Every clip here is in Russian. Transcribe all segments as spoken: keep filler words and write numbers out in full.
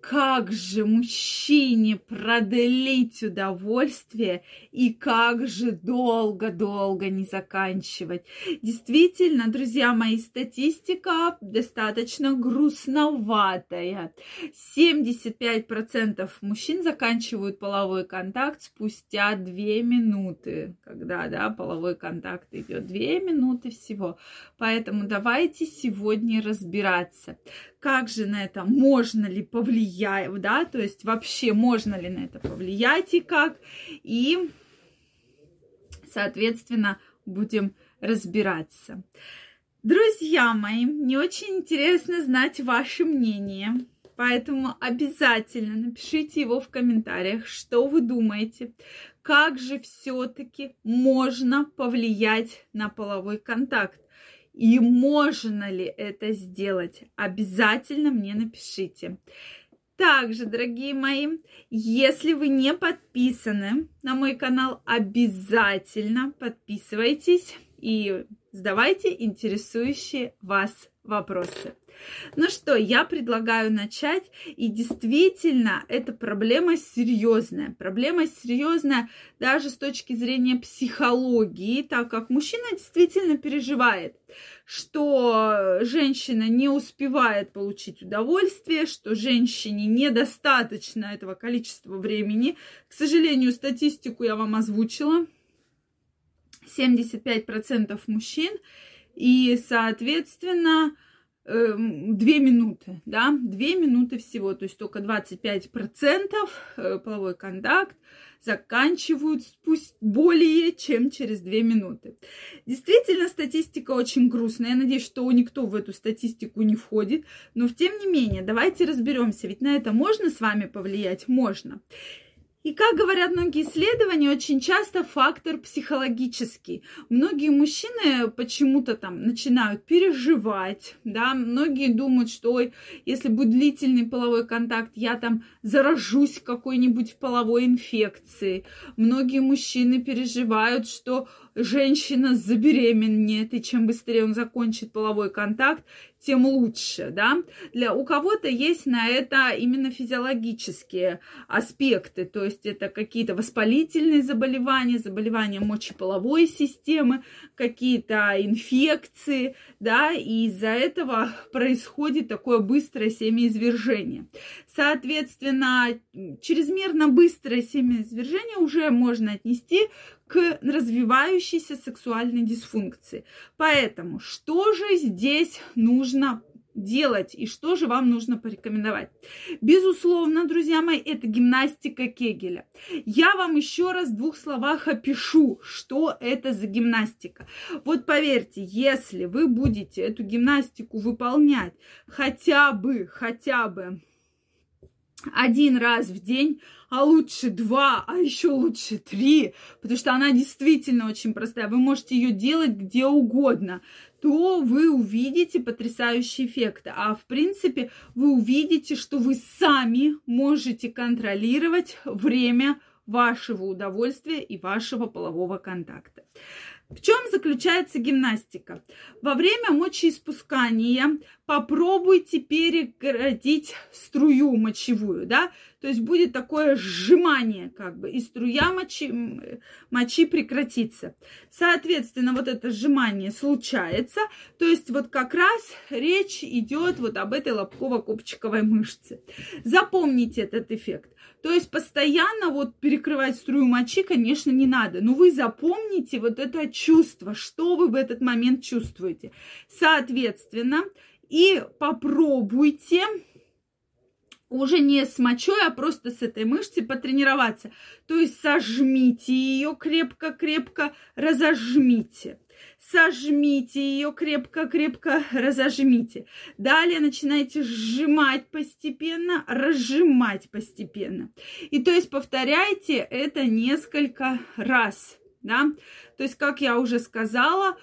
как же мужчине продлить удовольствие и как же долго-долго не заканчивать. Действительно, друзья мои, статистика достаточно грустноватая. семьдесят пять процентов мужчин заканчивают половой контакт спустя две минуты, когда да, половой контакт идет две минуты всего. Поэтому давайте сегодня разбираться, как же на это можно ли повлиять. Да, то есть вообще можно ли на это повлиять и как, и, соответственно, будем разбираться. Друзья мои, мне очень интересно знать ваше мнение, поэтому обязательно напишите его в комментариях, что вы думаете, как же все-таки можно повлиять на половой контакт. И можно ли это сделать? Обязательно мне напишите. Также, дорогие мои, если вы не подписаны на мой канал, обязательно подписывайтесь и задавайте интересующие вас вопросы. Ну что, я предлагаю начать. И действительно, эта проблема серьезная. Проблема серьезная даже с точки зрения психологии, так как мужчина действительно переживает, что женщина не успевает получить удовольствие, что женщине недостаточно этого количества времени. К сожалению, статистику я вам озвучила. семьдесят пять процентов мужчин и, соответственно, две минуты, да, две минуты всего, то есть только двадцать пять процентов половой контакт заканчивают спустя более чем через две минуты. Действительно, статистика очень грустная. Я надеюсь, что никто в эту статистику не входит, но тем не менее, давайте разберемся, ведь на это можно с вами повлиять? Можно. И, как говорят многие исследования, очень часто фактор психологический. Многие мужчины почему-то там начинают переживать, да, многие думают, что ой, если будет длительный половой контакт, я там заражусь какой-нибудь половой инфекцией. Многие мужчины переживают, что женщина забеременеет, и чем быстрее он закончит половой контакт, тем лучше, да. Для, у кого-то есть на это именно физиологические аспекты, то есть это какие-то воспалительные заболевания, заболевания мочеполовой системы, какие-то инфекции, да, и из-за этого происходит такое быстрое семяизвержение. Соответственно, чрезмерно быстрое семяизвержение уже можно отнести к развивающейся сексуальной дисфункции. Поэтому что же здесь нужно делать и что же вам нужно порекомендовать? Безусловно, друзья мои, это гимнастика Кегеля. Я вам еще раз в двух словах опишу, что это за гимнастика. Вот поверьте, если вы будете эту гимнастику выполнять хотя бы, хотя бы один раз в день, а лучше два, а еще лучше три, потому что она действительно очень простая, вы можете ее делать где угодно, то вы увидите потрясающий эффект. А в принципе вы увидите, что вы сами можете контролировать время вашего удовольствия и вашего полового контакта. В чем заключается гимнастика? Во время мочеиспускания попробуйте перекратить струю мочевую, да, то есть будет такое сжимание, как бы, и струя мочи, мочи прекратится. Соответственно, вот это сжимание случается, то есть вот как раз речь идет вот об этой лобково-копчиковой мышце. Запомните этот эффект. То есть постоянно вот перекрывать струю мочи, конечно, не надо, но вы запомните вот это чувство, что вы в этот момент чувствуете. Соответственно, и попробуйте уже не с мочой, а просто с этой мышцей потренироваться. То есть сожмите ее крепко-крепко, разожмите. Сожмите ее крепко-крепко, разожмите. Далее начинаете сжимать постепенно, разжимать постепенно. И то есть повторяйте это несколько раз. Да? То есть, как я уже сказала,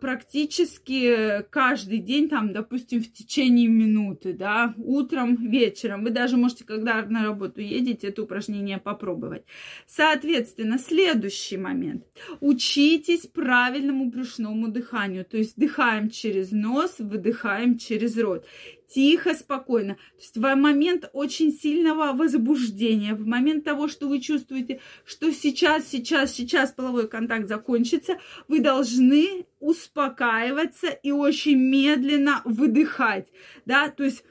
практически каждый день, там, допустим, в течение минуты, да, утром, вечером. Вы даже можете, когда на работу едете, это упражнение попробовать. Соответственно, следующий момент. Учитесь правильному брюшному дыханию. То есть дыхаем через нос, выдыхаем через рот. Тихо, спокойно. То есть в момент очень сильного возбуждения, в момент того, что вы чувствуете, что сейчас, сейчас, сейчас половой контакт закончится, вы должны успокаиваться и очень медленно выдыхать, да, то есть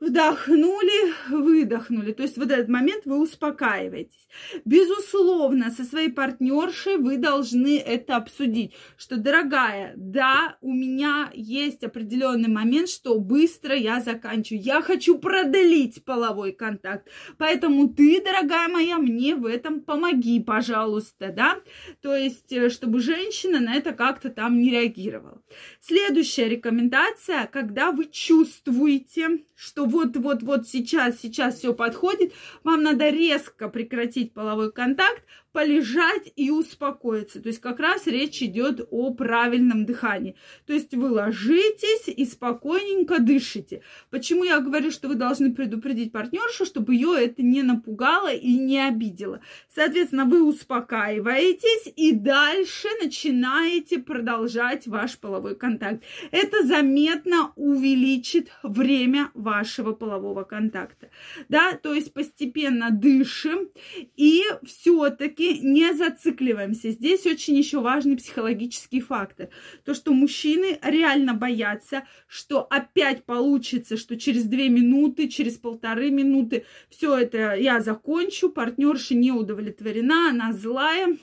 вдохнули, выдохнули. То есть в этот момент вы успокаиваетесь. Безусловно, со своей партнершей вы должны это обсудить. Что, дорогая, да, у меня есть определенный момент, что быстро я заканчиваю. Я хочу продлить половой контакт. Поэтому ты, дорогая моя, мне в этом помоги, пожалуйста, да. То есть, чтобы женщина на это как-то там не реагировала. Следующая рекомендация, когда вы чувствуете, что вот-вот-вот сейчас, сейчас все подходит, вам надо резко прекратить половой контакт, полежать и успокоиться. То есть как раз речь идет о правильном дыхании. То есть вы ложитесь и спокойненько дышите. Почему я говорю, что вы должны предупредить партнершу, чтобы ее это не напугало и не обидело. Соответственно, вы успокаиваетесь и дальше начинаете продолжать ваш половой контакт. Это заметно увеличит время вашего полового контакта. Да, то есть постепенно дышим и все-таки не зацикливаемся. Здесь очень еще важный психологический фактор. То, что мужчины реально боятся, что опять получится, что через две минуты, через полторы минуты все это я закончу, партнерша не удовлетворена, она злая,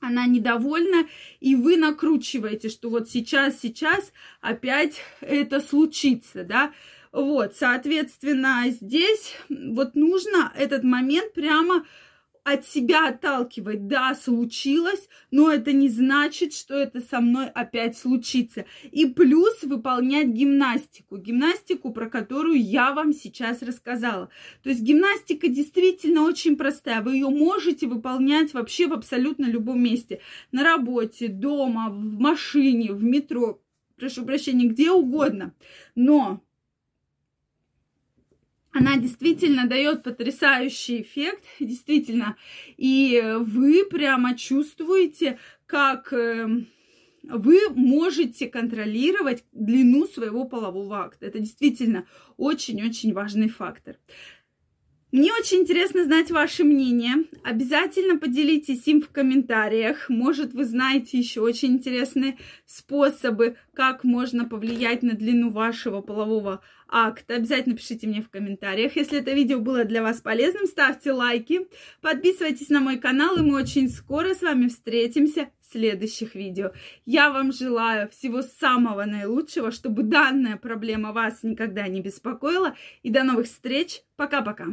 она недовольна, и вы накручиваете, что вот сейчас, сейчас опять это случится, да. Вот, соответственно, здесь вот нужно этот момент прямо от себя отталкивать. Да, случилось, но это не значит, что это со мной опять случится. И плюс выполнять гимнастику. Гимнастику, про которую я вам сейчас рассказала. То есть гимнастика действительно очень простая. Вы ее можете выполнять вообще в абсолютно любом месте. На работе, дома, в машине, в метро, прошу прощения, где угодно. Но она действительно дает потрясающий эффект, действительно. И вы прямо чувствуете, как вы можете контролировать длину своего полового акта. Это действительно очень-очень важный фактор. Мне очень интересно знать ваше мнение. Обязательно поделитесь им в комментариях. Может, вы знаете еще очень интересные способы, как можно повлиять на длину вашего полового акта. Обязательно пишите мне в комментариях. Если это видео было для вас полезным, ставьте лайки, подписывайтесь на мой канал, и мы очень скоро с вами встретимся в следующих видео. Я вам желаю всего самого наилучшего, чтобы данная проблема вас никогда не беспокоила. И до новых встреч. Пока-пока.